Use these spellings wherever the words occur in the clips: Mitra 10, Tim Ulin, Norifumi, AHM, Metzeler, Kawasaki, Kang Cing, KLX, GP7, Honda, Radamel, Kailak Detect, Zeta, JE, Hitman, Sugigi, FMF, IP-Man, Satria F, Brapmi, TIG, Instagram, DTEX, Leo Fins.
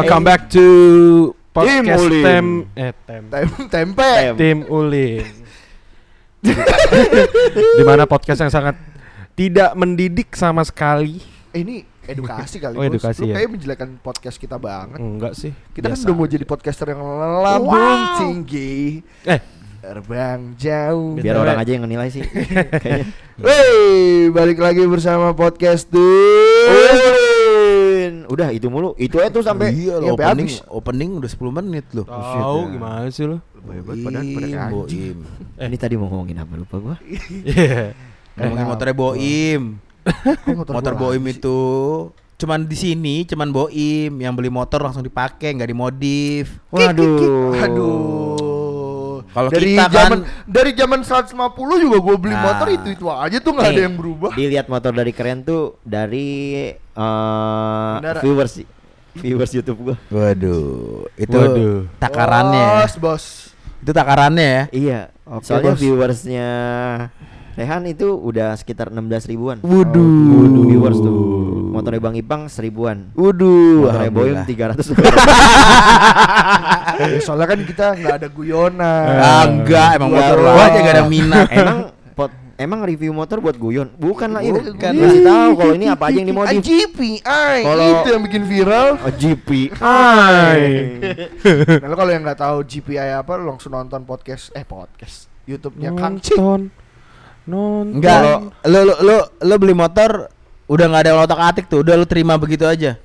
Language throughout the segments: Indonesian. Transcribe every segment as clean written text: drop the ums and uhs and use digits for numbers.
Welcome back to podcast Tim Ulin. Dimana podcast yang sangat tidak mendidik sama sekali. Ini edukasi kali. Oh, edukasi ya. Kayak menjelekkan podcast kita banget. Enggak sih. Kita biasa kan udah mau jadi podcaster yang lambung tinggi. Terbang jauh. Biar orang aja yang menilai sih. Wey, balik lagi bersama podcast Ulin. Udah itu mulu. Itu aja tuh sampai opening udah 10 menit loh. Tahu gimana sih lo? Lebih pada anjing. Ini tadi mau ngomongin apa lupa gua. Ngomongin motornya Boim. Motor Boim itu cuman di sini, cuman Boim yang beli motor langsung dipakai, enggak dimodif. Waduh. Kalau kita kan dari zaman 150 juga gue beli motor itu aja tuh nggak ada yang berubah. Dilihat motor dari keren tuh dari viewers YouTube gue. Waduh, itu takarannya. Bos. Itu takarannya ya. Iya. Okay, soalnya bos. Viewersnya Rehan itu udah sekitar 16 ribuan. Waduh. Viewers tuh. Motornya Bang Ipang 1000-an. Waduh. Motornya Boim 300. Soalnya kan kita nggak ada guyonan. Enggak, emang motor lo aja nggak ada minat. Emang review motor buat guyon? Bukan lah ini. Bukan. Masih tahu kalau ini apa aja yang dimodif. GPI. Itu yang bikin viral. GPI. Nah, kalau yang nggak tahu GPI apa, lo langsung nonton podcast YouTube-nya Kang Cing. Enggak, lo beli motor udah nggak ada otak-atik tuh, udah lo terima begitu aja.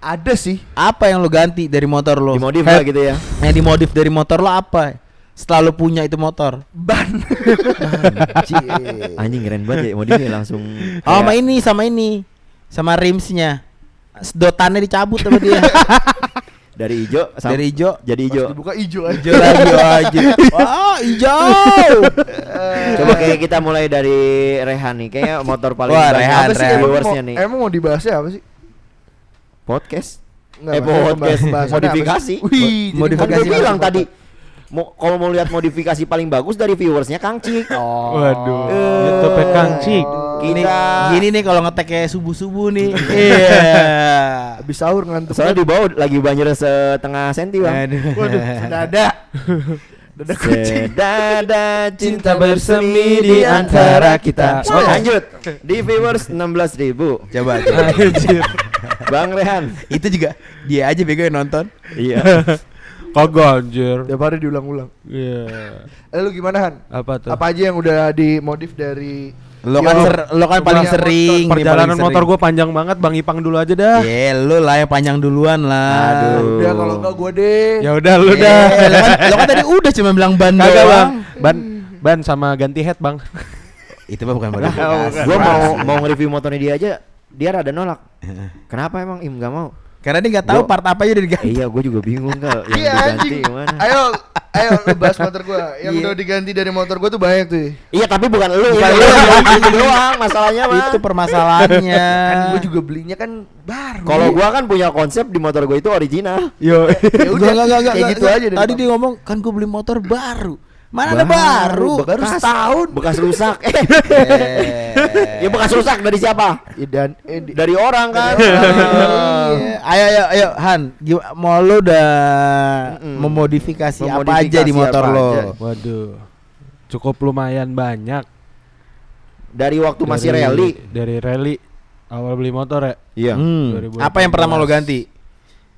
Ada sih. Apa yang lo ganti dari motor lo? Dimodif lah gitu ya. Yang dimodif dari motor lo apa? Setelah lo punya itu motor. Ban. Anjing keren banget ya modifnya langsung. Oh, sama ini. Sama rimsnya. Sedotannya dicabut sama dia. Dari hijau jadi hijau. Pas dibuka hijau aja. Wah, hijau. Coba kayak kita mulai dari Rehan nih. Kayaknya motor paling banyak viewersnya nih. Emang mau dibahasnya apa sih? Podcast? Podcast modifikasi. Modifikasi. Kan bilang tadi kalau mau lihat modifikasi paling bagus dari viewersnya Kang Cik. Waduh. YouTube Kang Cik. Gini nih kalau ngeteknya subuh-subuh nih. Iya. Abis sahur ngantuk. Soalnya di bawah lagi banjir setengah senti, Bang. Waduh, dada kucing. Dada cinta bersemi di antara kita. Lanjut. Di viewers 16.000. Coba. Bang Rehan, itu juga dia aja bego yang nonton. Iya. Kagak anjir. Tiap hari diulang-ulang. Iya. Lu gimana Han? Apa tuh? Apa aja yang udah dimodif dari Lo kan paling sering. Perjalanan motor gue panjang banget, Bang Ipang dulu aja dah. Iya, lo lah yang panjang duluan lah. Aduh. Udah kalau enggak gue deh. Ya udah lu dah. Lo kan tadi udah cuma bilang ban doang. Ban sama ganti head, Bang. Itu mah bukan ban. Gue mau nge-review motornya dia aja, dia rada nolak. Kenapa emang Im enggak mau? Karena dia nggak tahu part apa aja udah diganti. Iya, gue juga bingung kalau yang diganti gimana. Ayo bahas motor gue. Yang udah diganti dari motor gue tuh banyak tuh. Iya, tapi bukan lu. Bukan lu doang masalahnya mah. Itu permasalahannya. Kan gue juga belinya kan baru. Kalau gue kan punya konsep di motor gue itu original. Yo. Ya udah enggak. Kayak gitu aja. Tadi dia ngomong kan gue beli motor baru. Mana ada baru setahun bekas rusak. Ya bekas rusak dari siapa? Dari orang kan. Ayo Han, mau lo udah memodifikasi apa aja di motor lo? Waduh, cukup lumayan banyak. Dari waktu masih rally. Dari rally awal beli motor ya. Iya. Apa yang pertama lo ganti?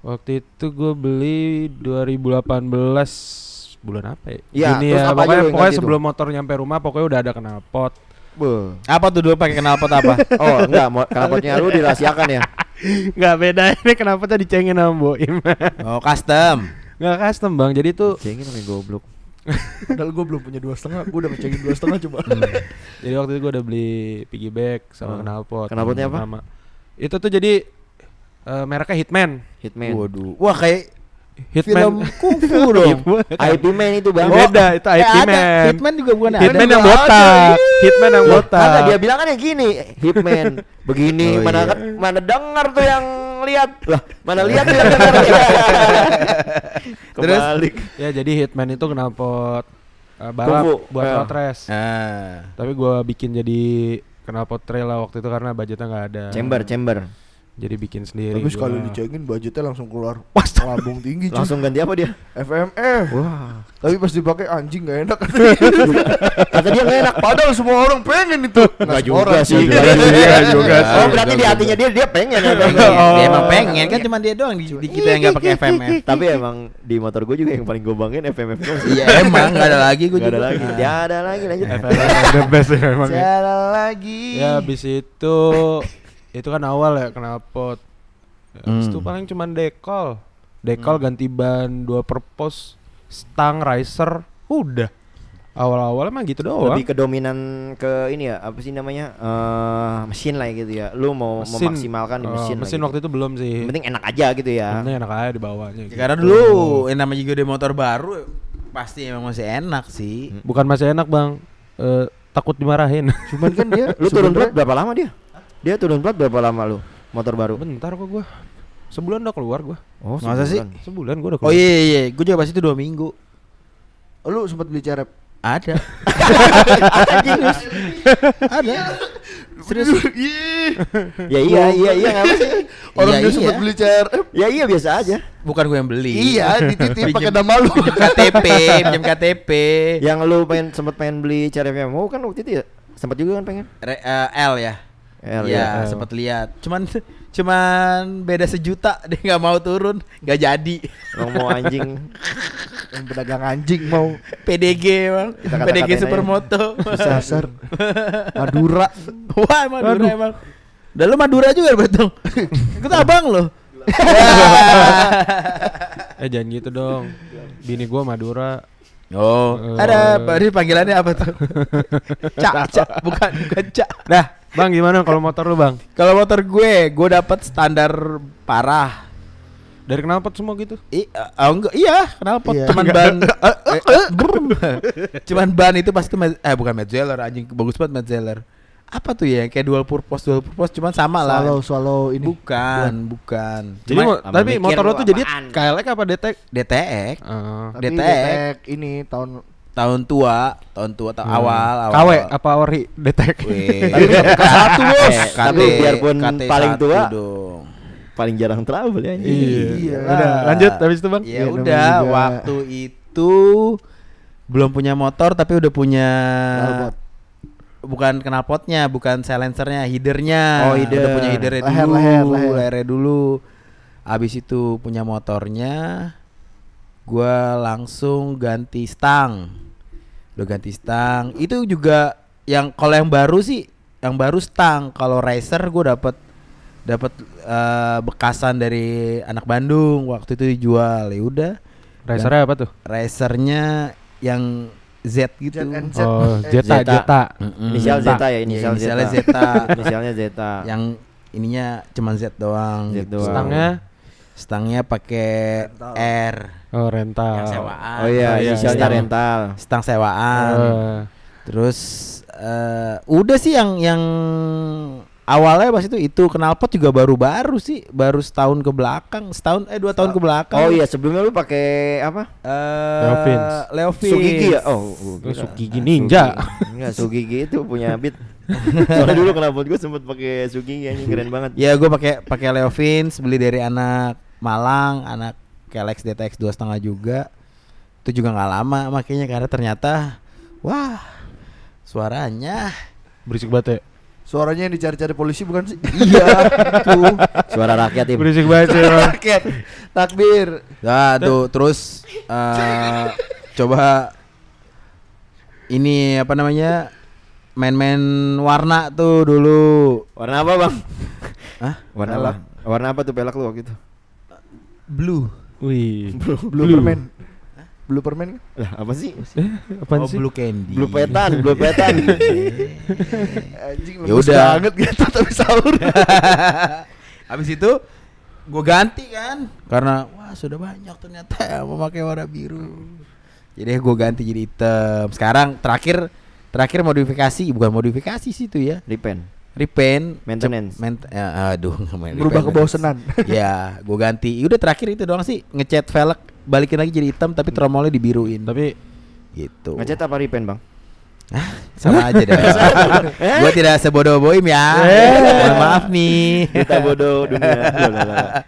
Waktu itu gue beli 2018. Bulan apa ya? Iya, terus apa aja pokoknya sebelum itu? Motor nyampe rumah pokoknya udah ada knalpot. Apa tuh dulu pakai knalpot apa? Oh, enggak, knalpotnya lu dirahasiakan ya. Enggak beda ini knalpotnya dicengin sama Boim. Oh, custom. Enggak custom, Bang. Jadi tuh dicengin sama goblok. Padahal gue belum punya 2,5, gue udah mencengin 2,5 coba. Jadi waktu itu gue udah beli piggyback sama knalpot. Knalpotnya apa? Sama. Itu tuh jadi mereknya Hitman. Waduh. Wah, kayak Hitman kungfu dong. IP-Man itu Bang. Beda, itu IP-Man. Hitman juga bukan ada. Hitman yang botak. Kata dia bilang kan yang gini, Hitman begini, mana dengar tuh yang lihat. Lah, mana lihat yang dengar. Terus ya jadi Hitman itu knalpot balap buat road race. Tapi gua bikin jadi knalpot trail lah waktu itu karena budgetnya enggak ada. Chamber. Jadi bikin sendiri. Tapi sekali dicengin budgetnya langsung keluar lambung tinggi. Langsung ganti apa dia? FMF. Wah. Tapi pas dipakai anjing gak enak. Kata dia gak enak. Padahal semua orang pengen itu. Gak juga sih. Oh berarti di hatinya dia pengen. Dia emang pengen kan, cuma dia doang di kita yang gak pakai FMF. Tapi emang di motor gue juga yang paling gue banggain FMF. Iya emang gak ada lagi gue juga. Gak ada lagi. Lanjut. The best emang. Gak ada lagi. Ya abis itu. Itu kan awal ya knalpot. Habis itu paling cuman dekol. Dekol ganti ban 2 purpose, stang riser, udah. Awal-awal emang gitu doang. Lebih kedominan ke ini ya, apa sih namanya? Mesin lah gitu ya. Lu mau memaksimalkan mesin. Mesin waktu gitu. Itu belum sih. Yang penting enak aja gitu ya. Penting enak aja dibawanya gitu. Karena dulu yang namanya juga di motor baru pasti emang masih enak sih. Bukan masih enak, Bang. Takut dimarahin. Cuman kan dia lu turun berat berapa lama dia? Dia turun plat berapa lama lu? Motor baru? Bentar kok gua. Sebulan udah keluar gua. Oh, masa sih? Sebulan gua udah keluar. Oh iya, gua juga pas itu 2 minggu. Lu sempat beli cerep? Ada. Ada. Serius? Ya iya enggak sih. Orang dia sempat beli cerep. Ya iya biasa aja. Bukan gua yang beli. Iya, dititip pakai nama lu. KTP, pinjam KTP. Yang lu sempat pengen beli cerepnya mau kan waktu itu ya? Sempat juga kan pengen. L ya. Iya, sempat lihat. Cuman beda 1 juta, dia enggak mau turun, enggak jadi. Mau anjing. Yang pedagang anjing mau PDG, Bang. PDG Supermoto. Sasar. Madura. Wah, Madura aduh. Emang. Dan lu Madura juga betul. Ikut abang lo. Jangan gitu dong. Bini gua Madura. Oh. Ada panggilannya apa tuh? Cak, bukan Cak. Nah, Bang, gimana kalau motor lu, Bang? Kalau motor gue dapat standar parah. Dari knalpot semua gitu? Iya, knalpot teman ban. Cuman ban itu pasti bukan Metzeler, anjing bagus banget Metzeler. Apa tuh ya? Kayak dual purpose cuman sama lah. Swallow ini. Bukan. Jadi tapi motor lu tuh jadi KLX apa DTEX? DTEX ini tahun tua awal. KW apa ori detek. Tapi K1 bos. Tapi biarpun KT paling tua dong. Paling jarang trouble ya. Iya. Udah, lanjut habis itu Bang. Ya udah, waktu itu belum punya motor tapi udah punya knalpot. Bukan knalpotnya, bukan silencernya, headernya. Oh, udah punya headernya dulu. Lehernya dulu. Habis itu punya motornya. Gue langsung ganti stang. Itu juga yang kalau yang baru sih, yang baru stang. Kalau racer gue dapat bekasan dari anak Bandung waktu itu dijual. Ya udah. Racernya apa tuh? Racernya yang Z gitu. Zeta. Inisial Zeta ya, Inisialnya Zeta. Yang ininya cuma Z doang. Stangnya pakai R. Oh, rental. Yang sewaan. Oh iya, misalnya rental. Stang sewaan. Terus udah sih yang awalnya pas itu knalpot juga baru-baru sih, baru setahun ke belakang, 2 tahun ke belakang. Oh iya, sebelumnya lu pakai apa? Leo Fins. Sugigi ya. Oh, Sugigi Ninja. Enggak, Sugigi itu punya Beat. Soalnya dulu knalpot gue sempet pakai Sugigi yang keren banget. Ya gue pakai Leo Fins, beli dari anak Malang, anak KLX DTX 2,5 juga. Itu juga gak lama makanya karena ternyata wah suaranya berisik banget ya. Suaranya yang dicari-cari polisi bukan sih? Iya tuh. Suara rakyat ya. Berisik banget ya. Rakyat. Takbir. Nah tuh terus coba ini apa namanya main-main warna tuh dulu. Warna apa Bang? Hah? Warna apa tuh pelak lu waktu itu? Blue. Wih, blue permen. Lah, apa sih? Apaan sih? Blue candy. Blue petan. Anjing lemes banget gitu tapi sahur. Habis itu gue ganti kan karena wah sudah banyak ternyata yang memakai warna biru. Jadi gue ganti jadi hitam. Sekarang terakhir modifikasi sih itu ya. Repaint, maintenance. Aduh, berubah kebosanan. Ya, gue ganti. Udah terakhir itu doang sih, ngecat velg, balikin lagi jadi hitam tapi tromolnya dibiruin. Tapi gitu. Ngecat apa repaint, Bang? Sama aja deh. Gue tidak sebodoh Boim ya. Mohon maaf nih. Kita bodoh dunia.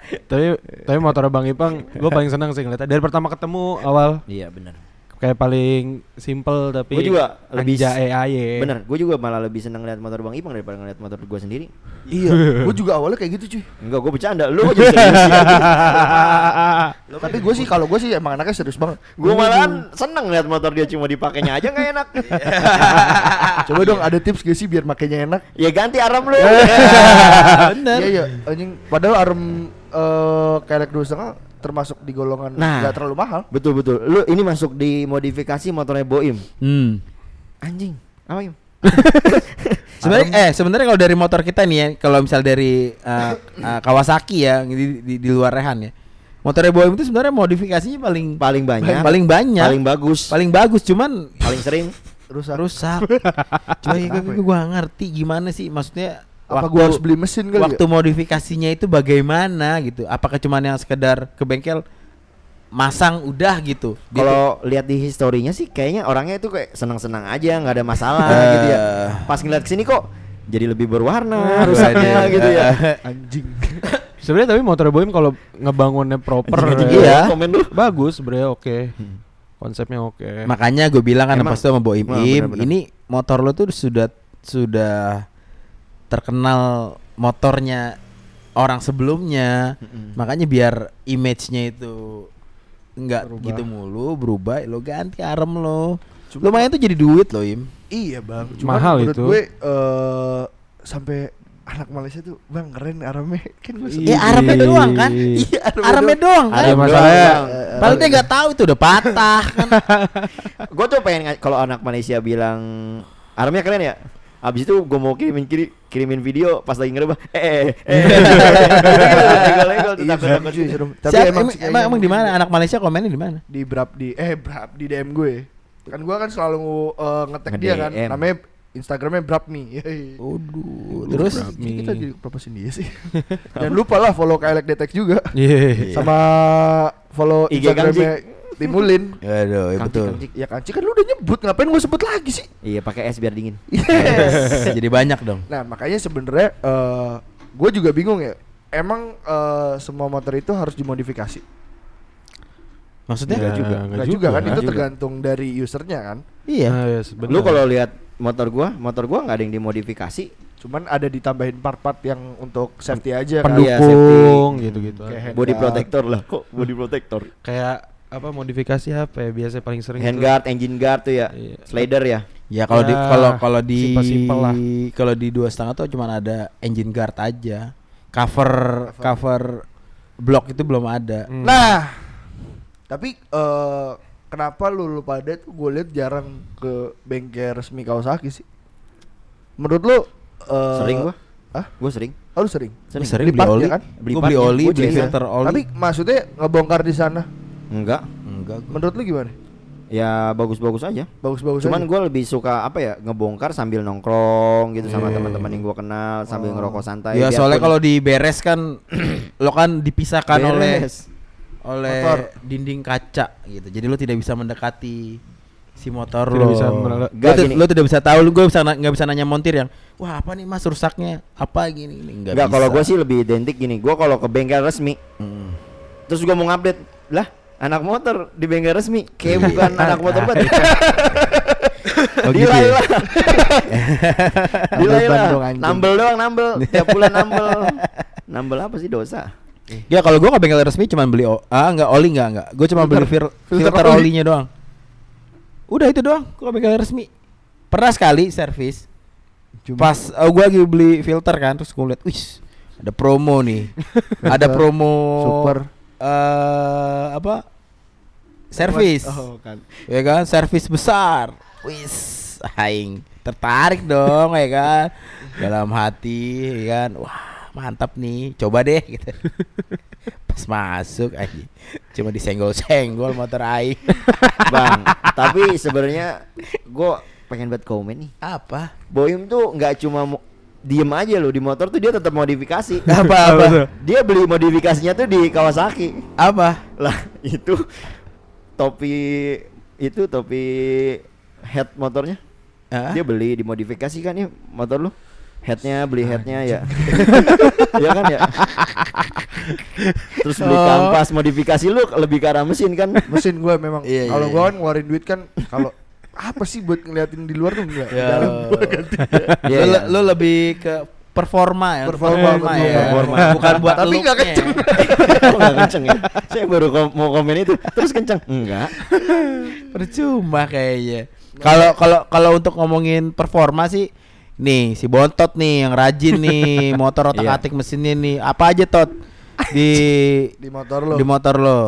Tapi motor Bang Ipang gue paling senang sih ngeliatnya. Dari pertama ketemu awal. Iya benar. Kayak paling simple tapi gue juga lebih AAY. Bener, gue juga malah lebih seneng lihat motor Bang Ipang daripada ngeliat motor gue sendiri. Iya, gue juga awalnya kayak gitu cuy. Enggak, gue bercanda, lu aja serius. Tapi gue sih kalau gue sih emang anaknya serius banget. Gue malahan seneng lihat motor dia cuma dipakainya aja nggak enak. Coba dong ada tips gak sih biar makainya enak? Ya ganti arm lu. Bener. Iya, anjing. Padahal arm Kailak 2,5 termasuk di golongan nggak terlalu mahal. Betul. Lu ini masuk di modifikasi motornya Boim. Anjing. Apa Im? sebenarnya kalau dari motor kita nih ya, kalau misal dari Kawasaki ya di luar Rehan ya. Motornya Boim itu sebenarnya modifikasinya paling banyak. Paling bagus cuman paling sering rusak. Cuy, gue ngerti gimana sih maksudnya. Apa gue harus beli mesin kali? Waktu modifikasinya itu bagaimana gitu? Apakah cuma yang sekedar ke bengkel masang udah gitu? Kalau lihat di historinya sih kayaknya orangnya itu kayak senang-senang aja, nggak ada masalah gitu ya. Pas ngeliat kesini kok jadi lebih berwarna, rusaknya gitu ya. Anjing. Sebenarnya tapi motor Boim kalau ngebangunnya proper, iya, bagus sebenarnya oke. Konsepnya oke. Makanya gue bilang kan pas itu sama Boim, ini motor lo tuh sudah terkenal motornya orang sebelumnya, makanya biar image-nya itu enggak berubah. Gitu mulu berubah, lo ganti arm lo. Lumayan tuh jadi duit lo Im. Iya bang. Cuma mahal menurut itu. Gue sampai anak Malaysia tuh bang keren armnya kan. Iya armnya doang kan? Iya armnya doang kan? Ada masalahnya. Paling dia nggak tahu itu udah patah kan. Gue tuh pengen kalau anak Malaysia bilang armnya keren ya. Abis itu gue mau kirimin video pas lagi ngerebah. Emang di mana anak Malaysia komennya di mana? Di Brap di DM gue. Kan gue selalu nge-tag dia kan. Namanya Instagramnya Brapmi. Aduh. Terus kita diproposin dia sih. Dan lupa lah follow Kailak Detect juga. Sama follow Instagramnya Timulin. Aduh, ya betul. Ya Kanci kan lu udah nyebut, ngapain gua sebut lagi sih? Iya, pakai es biar dingin. Yes. Jadi banyak dong. Nah, makanya sebenarnya gua juga bingung ya. Emang semua motor itu harus dimodifikasi? Maksudnya enggak juga kan itu tergantung dari usernya kan? Iya. Nah, yes, lu kalau lihat motor gua enggak ada yang dimodifikasi. Cuman ada ditambahin part-part yang untuk safety aja kan. Pendukung ya, gitu-gitu. Body protector lah. Kok body protector? Kayak apa modifikasi apa ya biasa paling sering handguard, engine guard tuh ya, iya. Slider ya. Ya kalau di kalau di 2,5 tuh cuma ada engine guard aja. Cover block itu belum ada. Nah, tapi kenapa lu pada tuh gue lihat jarang ke bengkel resmi Kawasaki sih? Menurut lu sering gua? Hah? Gue sering. Oh lu sering beli oli kan? Beli oli, beli filter oli. Tapi maksudnya ngebongkar di sana? Enggak. Menurut lu gimana? Ya bagus-bagus aja. Cuman gue lebih suka apa ya, ngebongkar sambil nongkrong gitu sama teman-teman yang gue kenal sambil ngerokok santai. Ya soalnya kalau diberes kan lo kan dipisahkan oleh motor. Dinding kaca gitu. Jadi lo tidak bisa mendekati si motor lo. Lo tidak bisa tahu. Gue nggak bisa nanya montir yang wah apa nih mas rusaknya apa gini. Enggak kalau gue sih lebih identik gini. Gue kalau ke bengkel resmi terus gue mau ngupdate lah. Anak motor di bengkel resmi kayak bukan anak motor banget. Dilailah. Nambel doang. Tiap bulan nambel. Nambel apa sih dosa? Ya kalau gue ke bengkel resmi cuman beli oli enggak. Gue cuma beli filter olinya doang. Udah itu doang ke bengkel resmi. Pernah sekali servis. Pas gue lagi beli filter kan terus gue liat, "Wih, ada promo nih." Ada promo super apa? Servis. Oh, kan. Ya kan, servis besar. Wis, aing tertarik dong ya kan. Dalam hati ya kan. Wah, mantap nih. Coba deh gitu. Pas masuk aja cuma disenggol-senggol motor aing. Bang, tapi sebenarnya gua pengen buat komen nih. Apa? Boim tuh enggak cuma diem aja lo di motor tuh dia tetap modifikasi. Apa? Dia beli modifikasinya tuh di Kawasaki. Apa? Lah itu topi head motornya. Dia beli dimodifikasi kan ya motor lu? Headnya beli headnya ya, ya kan ya. Terus beli kampas modifikasi lu lebih ke arah mesin kan? Mesin gua memang. Yeah, kalau gua kan ngeluarin duit kan, kalau apa sih buat ngeliatin di luar tuh enggak? Dalam gua ganti. Lu lebih ke performa ya. Performa. Bukan buat tapi nggak kenceng. Nggak kenceng ya. Saya baru mau komen itu. Terus kenceng? Enggak. Percuma kayaknya. Kalau untuk ngomongin performa sih. Nih si Bontot nih yang rajin nih motor otak-atik mesinnya nih. Apa aja Tot di motor lo? Di motor lo.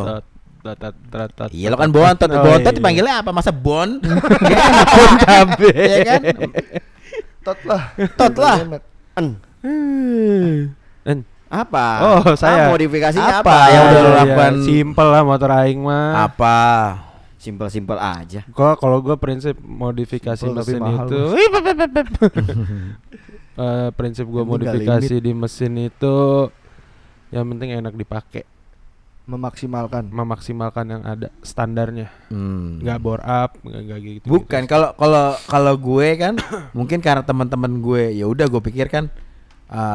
Iya lo kan Bontot. Bontot dipanggilnya apa? Masa Bon? Bon cabe. Iya kan? Tot lah. Apa? Oh saya. Modifikasinya apa? Yang udah lo lakukan? Simple lah motor aing mah. Apa? Simpel-simpel aja. Kalau gue prinsip modifikasi mesin itu, prinsip gue modifikasi di mesin itu, yang penting enak dipakai. Memaksimalkan yang ada standarnya. Nggak bore up, nggak gitu. Bukan. Kalau gue kan, mungkin karena teman-teman gue, ya udah gue pikir kan,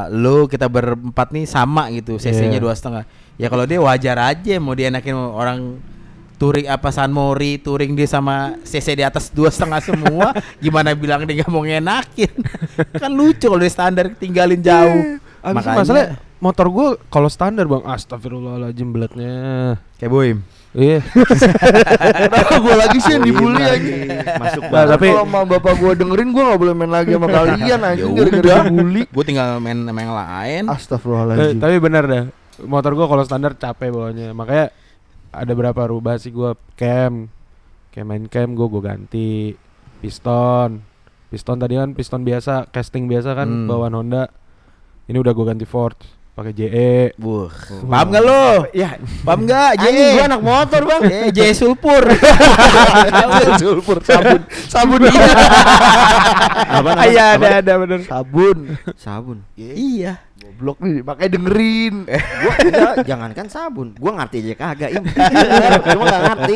lo kita berempat nih sama gitu, cc-nya 2,5. Ya kalau dia wajar aja mau dienakin orang. Touring apa San Mori, touring dia sama CC di atas 2,5 semua. Gimana bilang dia gak mau ngenakin? Kan lucu kalau dia standar tinggalin jauh. Makanya masalah motor gue kalau standar bang, astagfirullahaladzim belatnya. Kayak boim. Iya. Kenapa gue lagi sih yang dibully lagi? Masuk banget. Tapi kalau sama bapak gue dengerin gue gak boleh main lagi sama kalian aja. Gara-gara bully. Gue tinggal main sama yang lain. Astagfirullahaladzim. Tapi benar dah. Motor gue kalau standar capek bawahnya. Makanya ada berapa rubah sih gue cam main cam gue ganti piston tadi kan piston biasa casting biasa kan bawaan Honda ini udah gue ganti Ford pakai JE. Paham gak lo? Ya, paham gak? JE gue anak motor bang. JE Sulpur. Sulpur sabun. Iya ada bener sabun. Iya. Blok nih, makanya dengerin. Gua jangankan sabun, gua ngerti aja kagak ini. Cuma enggak ngerti.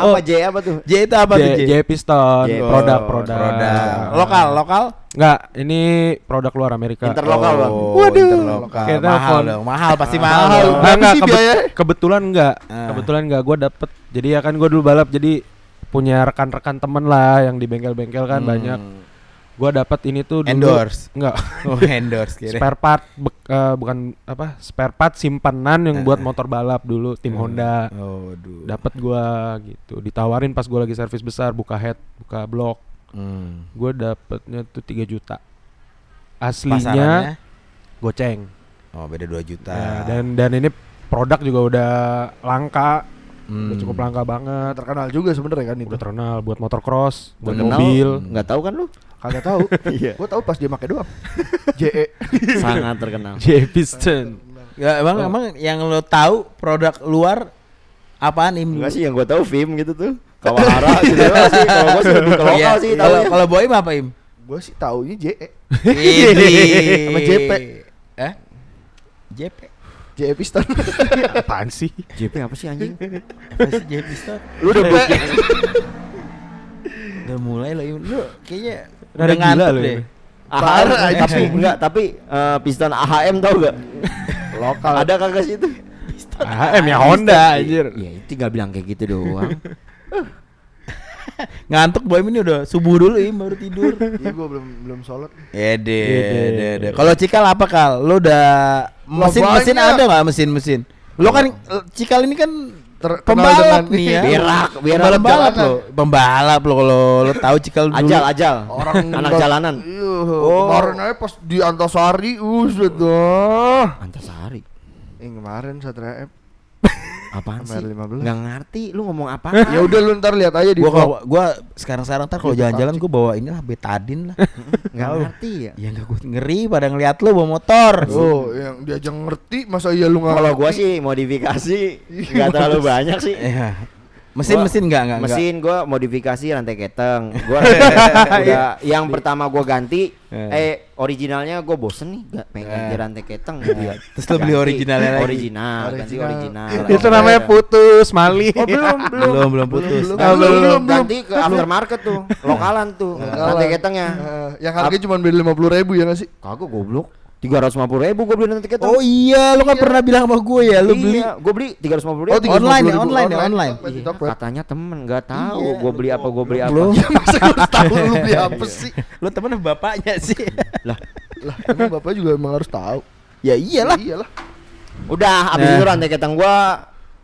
Apa J apa tuh? J itu apa tuh? J piston, produk. Lokal? Enggak, ini produk luar Amerika. Interlokal, Bang. Waduh. Interlokal. Mahal dong, mahal pasti mahal. Enggak, kebetulan enggak gua dapet. Jadi ya kan gua dulu balap jadi punya rekan-rekan temen lah yang di bengkel-bengkel kan banyak. Gua dapat ini tuh endorse. Enggak. Oh, endorse kira. Spare part bukan apa? Spare part simpanan yang buat motor balap dulu tim Honda. Oh, dapat gua gitu. Ditawarin pas gua lagi servis besar buka head, buka blok. Gua dapatnya tuh 3 juta. Aslinya pasarannya? Goceng. Oh, beda 2 juta. Ya, dan ini produk juga udah langka. Udah cukup langka banget. Terkenal juga sebenarnya kan itu. Udah terkenal buat motor cross, buat mobil. Enggak tahu kan lu? Kagak tahu. Gua tahu pas dia pakai doang. JE sangat terkenal. JE piston. Ya emang yang lu tahu produk luar apaan ini? Enggak sih yang gua tahu Vim gitu tuh. Kawahara gitu sih. Kalau gua sih lebih ke lokal sih tahu. Kalau Boim apa Im? Gua sih taunya JE. Sama JP. JP. JE piston. Apaan sih? JP apa sih anjing? Apa sih JE piston? Lu udah buka. Udah mulai lu kayaknya udah ngantuk deh. AHM tapi enggak, tapi piston AHM tau gak? Lokal. Ada kagak sih itu? Piston AHM ya Honda anjir. Ya itu tinggal bilang kayak gitu doang. Ngantuk Boy ini udah subuh dulu ini baru tidur. Iya gua belum sholat. Ede. Kalau Cikal apa Kal? Lu udah mesin ada enggak mesin? Lu kan Cikal ini kan pembalap nih ya. Berak pembalap lo kalau lo tahu Cikal dulu. Ajal. Orang anak jalanan. Kemarin aja pas di Antasari Antasari. Kemarin Satria F. Apaan sih? 15. Nggak ngerti lu ngomong apa? Ya udah lu ntar lihat aja di vlog. Gua sekarang ntar kalau jalan-jalan gua bawa inilah betadin lah. Nggak ngerti ya? Ya nggak gua ngeri pada ngeliat lu bawa motor. Oh, yang diajak ngerti masa iya lu nggak? Kalau gua sih modifikasi nggak terlalu banyak sih. Mesin enggak. Mesin gue modifikasi rantai keteng. Gue yang pertama gue ganti originalnya gue bosen nih, gak pengen ganti rantai keteng. Terus lo beli originalnya lagi. Original. Itu namanya putus, mali. Oh belum putus. Ganti ke aftermarket tuh, lokalan tuh rantai ketengnya. Yang harganya cuma beli 50.000 ya nggak sih? Kagak goblok. 350.000 gue beli nanti kita. Oh iya, lu kan pernah bilang sama gue ya, lu beli. Gue beli 350.000. Oh, online. Iya, katanya temen nggak tahu. Iya, gue beli apa? Ya, masa lu tahu lu beli apa sih? Lu temen bapaknya sih. Lah, emang bapak juga emang harus tahu. Ya iyalah. Udah, abis itu rantai ketang gue.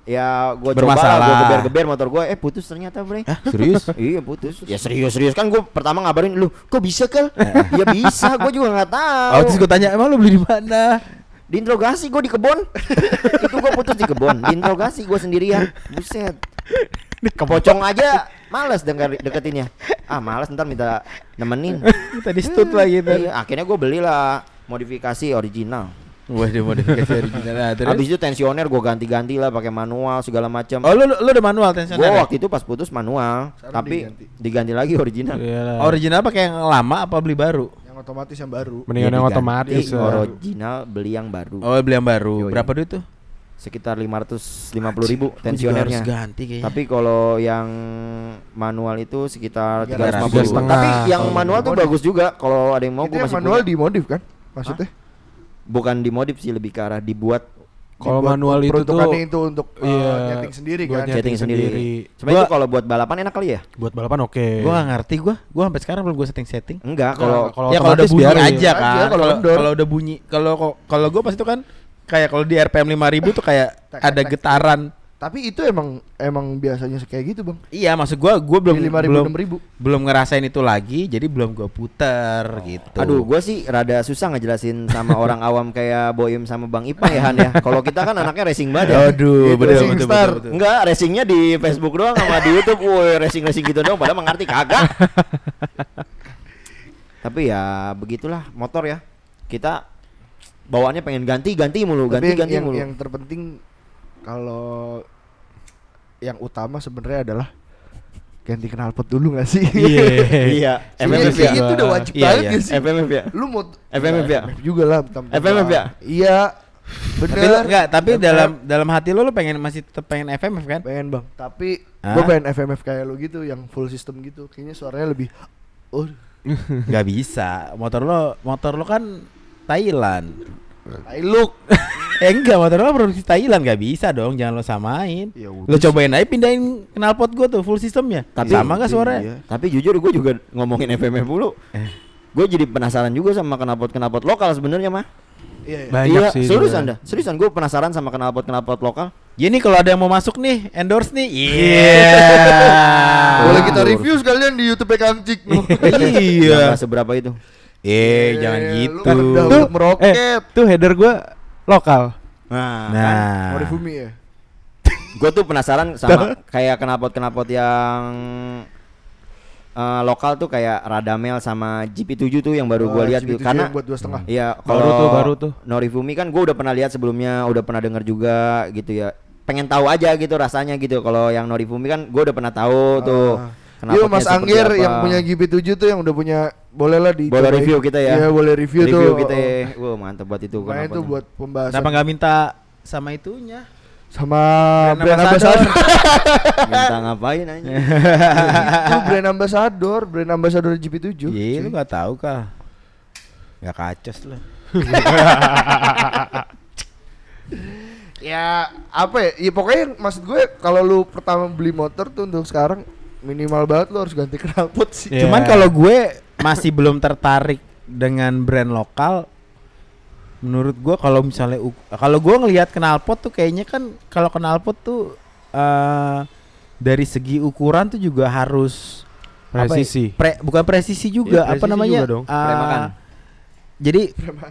Ya gue coba gue geber-geber motor gue putus ternyata Bre. Hah, serius? Iya putus. Ya serius kan gue pertama ngabarin lu kok bisa Kal? Ya bisa, gue juga nggak tahu. Terus gue tanya emang lu beli di mana? Diinterogasi gue di kebon. Itu gue putus di kebon. Diinterogasi gue sendirian. Buset. Kepocong aja malas deketinnya. Malas ntar minta nemenin. Tadi stut lagi gitu. Akhirnya gue belilah modifikasi original. Waduh, modifikasi original. Abis itu tensioner gue ganti-ganti lah, pakai manual segala macam. Oh, lu udah manual tensioner? Gue waktu itu pas putus manual, sekarang tapi diganti lagi original. Iyalah. Original pakai yang lama apa beli baru? Yang otomatis yang baru. Mendingan yang otomatis. Original beli yang baru. Oh, beli yang baru. Berapa duit tuh? Sekitar 550.000 tensionernya. Tapi kalau yang manual itu sekitar 350.000. Tapi yang manual tuh bagus juga. Kalau ada yang mau gue masih manual dimodif kan? Maksudnya? Bukan dimodif sih, lebih ke arah dibuat. Kalau manual itu tuh untuk nyeting sendiri kan. Nyeting sendiri. Sebenarnya kalau buat balapan enak kali ya? Buat balapan oke. Gua enggak ngerti gua sampai sekarang belum gua setting. Enggak, kalau ya kalau udah bunyi aja kan. Kalau udah bunyi, kalau gua pas itu kan kayak kalau di RPM 5000 tuh kayak ada getaran. Tapi itu emang biasanya kayak gitu, Bang. Iya, maksud gua belum ngerasain itu lagi, jadi belum gua puter gitu. Aduh, gua sih rada susah ngejelasin sama orang awam kayak Boyem sama Bang Ipa ya Han ya. Kalau kita kan anaknya racing banget ya. Aduh, betul. Enggak, racingnya di Facebook doang sama di YouTube. Woi, racing gitu doang padahal mengerti kagak. Tapi ya begitulah motor ya. Kita bawaannya pengen ganti mulu. Yang terpenting kalau yang utama sebenarnya adalah ganti knalpot dulu nggak sih? Iya. FMF ya. Itu udah wajib banget sih. FMF ya. Lu mau FMF ya? Juga lah. FMF ya. Iya. Bener. Enggak. Tapi dalam hati lu pengen masih tetap pengen FMF kan? Pengen Bang. Tapi gua pengen FMF kayak lu gitu, yang full system gitu. Kayaknya suaranya lebih. Nggak bisa. Motor lu kan Thailand. Look. Enggak, motor lo produksi Thailand gak bisa dong, jangan lo samain. Ya, lo cobain aja pindahin knalpot gue tuh full sistemnya. Tapi sama gak suaranya? Iya. Tapi jujur gue juga ngomongin FMF dulu. Gue jadi penasaran juga sama knalpot lokal sebenarnya mah. Iya. Banyak sih. Seriusan gue penasaran sama knalpot lokal. Ini kalau ada yang mau masuk nih, endorse nih. Yeah. Boleh kita review sekalian di YouTube Kamcik. Iya. Gak seberapa itu. Jangan gitu. Tuh meroket. Tuh header gue lokal. Nah. Norifumi ya. Gue tuh penasaran sama kayak knalpot yang lokal tuh kayak Radamel sama GP7 tuh yang baru gue lihat tuh karena buat 2,5. Iya, baru tuh. Norifumi kan gue udah pernah lihat sebelumnya, udah pernah denger juga gitu ya. Pengen tahu aja gitu rasanya gitu. Kalau yang Norifumi kan gue udah pernah tahu tuh. Yo Mas Anggir apa? Yang punya GP7 tuh yang udah punya boleh review kita ya. Iya boleh review tuh. Kita. Wah mantep buat itu. Nah itu buat pembahasan. Kenapa nggak minta sama itunya? Sama brand ambassador. Minta ngapain aja? Itu brand ambassador GP7. Iya lu nggak tahu kah? Nggak kacas lah. Ya apa ya? Ya pokoknya maksud gue kalau lu pertama beli motor tuh untuk sekarang minimal banget lo harus ganti knalpot sih. Yeah. Cuman kalau gue masih belum tertarik dengan brand lokal. Menurut gue kalau misalnya kalau gue ngelihat knalpot tuh kayaknya kan kalau knalpot tuh dari segi ukuran tuh juga harus presisi. Bukan presisi juga, presisi apa namanya? Juga dong. Jadi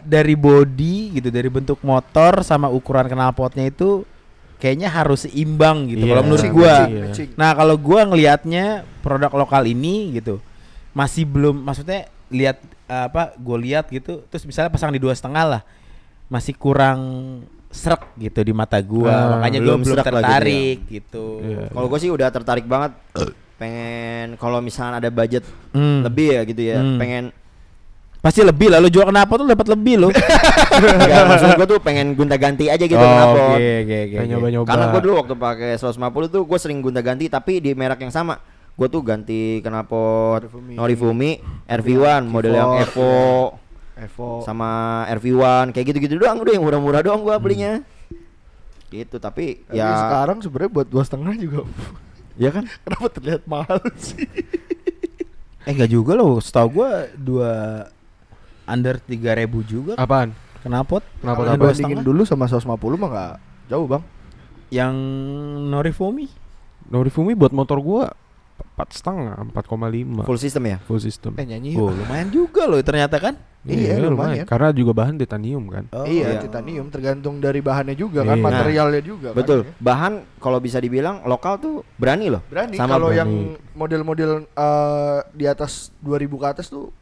dari body gitu, dari bentuk motor sama ukuran knalpotnya itu kayaknya harus seimbang gitu kalau menurut gua. Nah, kalau gua ngelihatnya produk lokal ini gitu masih belum, maksudnya lihat gua lihat gitu terus misalnya pasang di 2,5 lah. Masih kurang srek gitu di mata gua, makanya gua belum tertarik gitu. Yeah. Kalau gua sih udah tertarik banget. Pengen kalau misalnya ada budget lebih ya gitu ya, pengen pasti lebih lah, lo jual kenapa tuh dapat lebih lo. Enggak, maksud gua tuh pengen gunta-ganti aja gitu kenapa. Oke. Nyoba-nyoba. Karena gua dulu waktu pakai 150 tuh gua sering gunta-ganti tapi di merek yang sama. Gua tuh ganti knalpot Norifumi, RV1 model yang Evo sama RV1 kayak gitu-gitu doang udah, yang murah-murah doang gua belinya. Gitu, tapi ya sekarang sebenarnya buat 2,5 juga. Ya kan? Kenapa terlihat mahal sih? Enggak juga loh, setahu gua 2 under 3.000 juga. Apaan? Knalpot? Knalpot apa? Bandingin dulu sama 150 mah enggak jauh, Bang. Yang Norifumi buat motor gua 4,5 4,5. Full system ya? Full system. Nyanyi. Oh, lumayan juga loh ternyata kan? Iya, lumayan. Karena juga bahan titanium kan? Oh, iya, titanium tergantung dari bahannya juga kan, materialnya juga. Betul. Kan? Bahan kalau bisa dibilang lokal tuh berani loh. Berani. Kalau yang model-model di atas 2000 ke atas tuh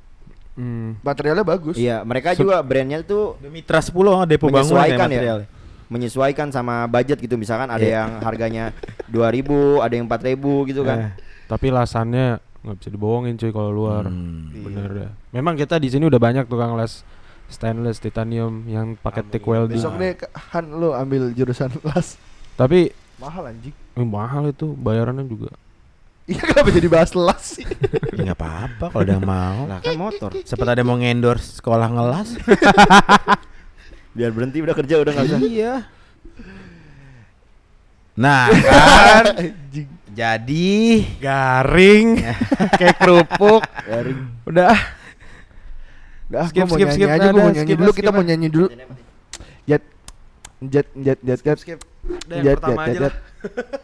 materialnya bagus. Iya, mereka juga brandnya tuh Mitra 10 Depo Bangunan ya materialnya. Menyesuaikan sama budget gitu, misalkan ada yang harganya 2.000, ada yang 4.000 gitu kan. Tapi lasannya nggak bisa dibohongin cuy kalau luar, bener dah. Memang kita di sini udah banyak tukang las stainless titanium yang pakai TIG welding. Besok deh Han lo ambil jurusan las. Tapi mahal anjing. Mahal itu bayarannya juga. Iya kenapa jadi bahas las sih? Nggak apa-apa kalau udah mau. Lah kan motor. Seperti ada mau endorse sekolah ngelas. Biar berhenti udah kerja udah nggak usah. Iya. Nah kan jadi garing kayak kerupuk garing. Udah skip aja, gue mau nyanyi dulu, kita mau nyanyi dulu. Jat jat jat jat jat jat jat jat jat.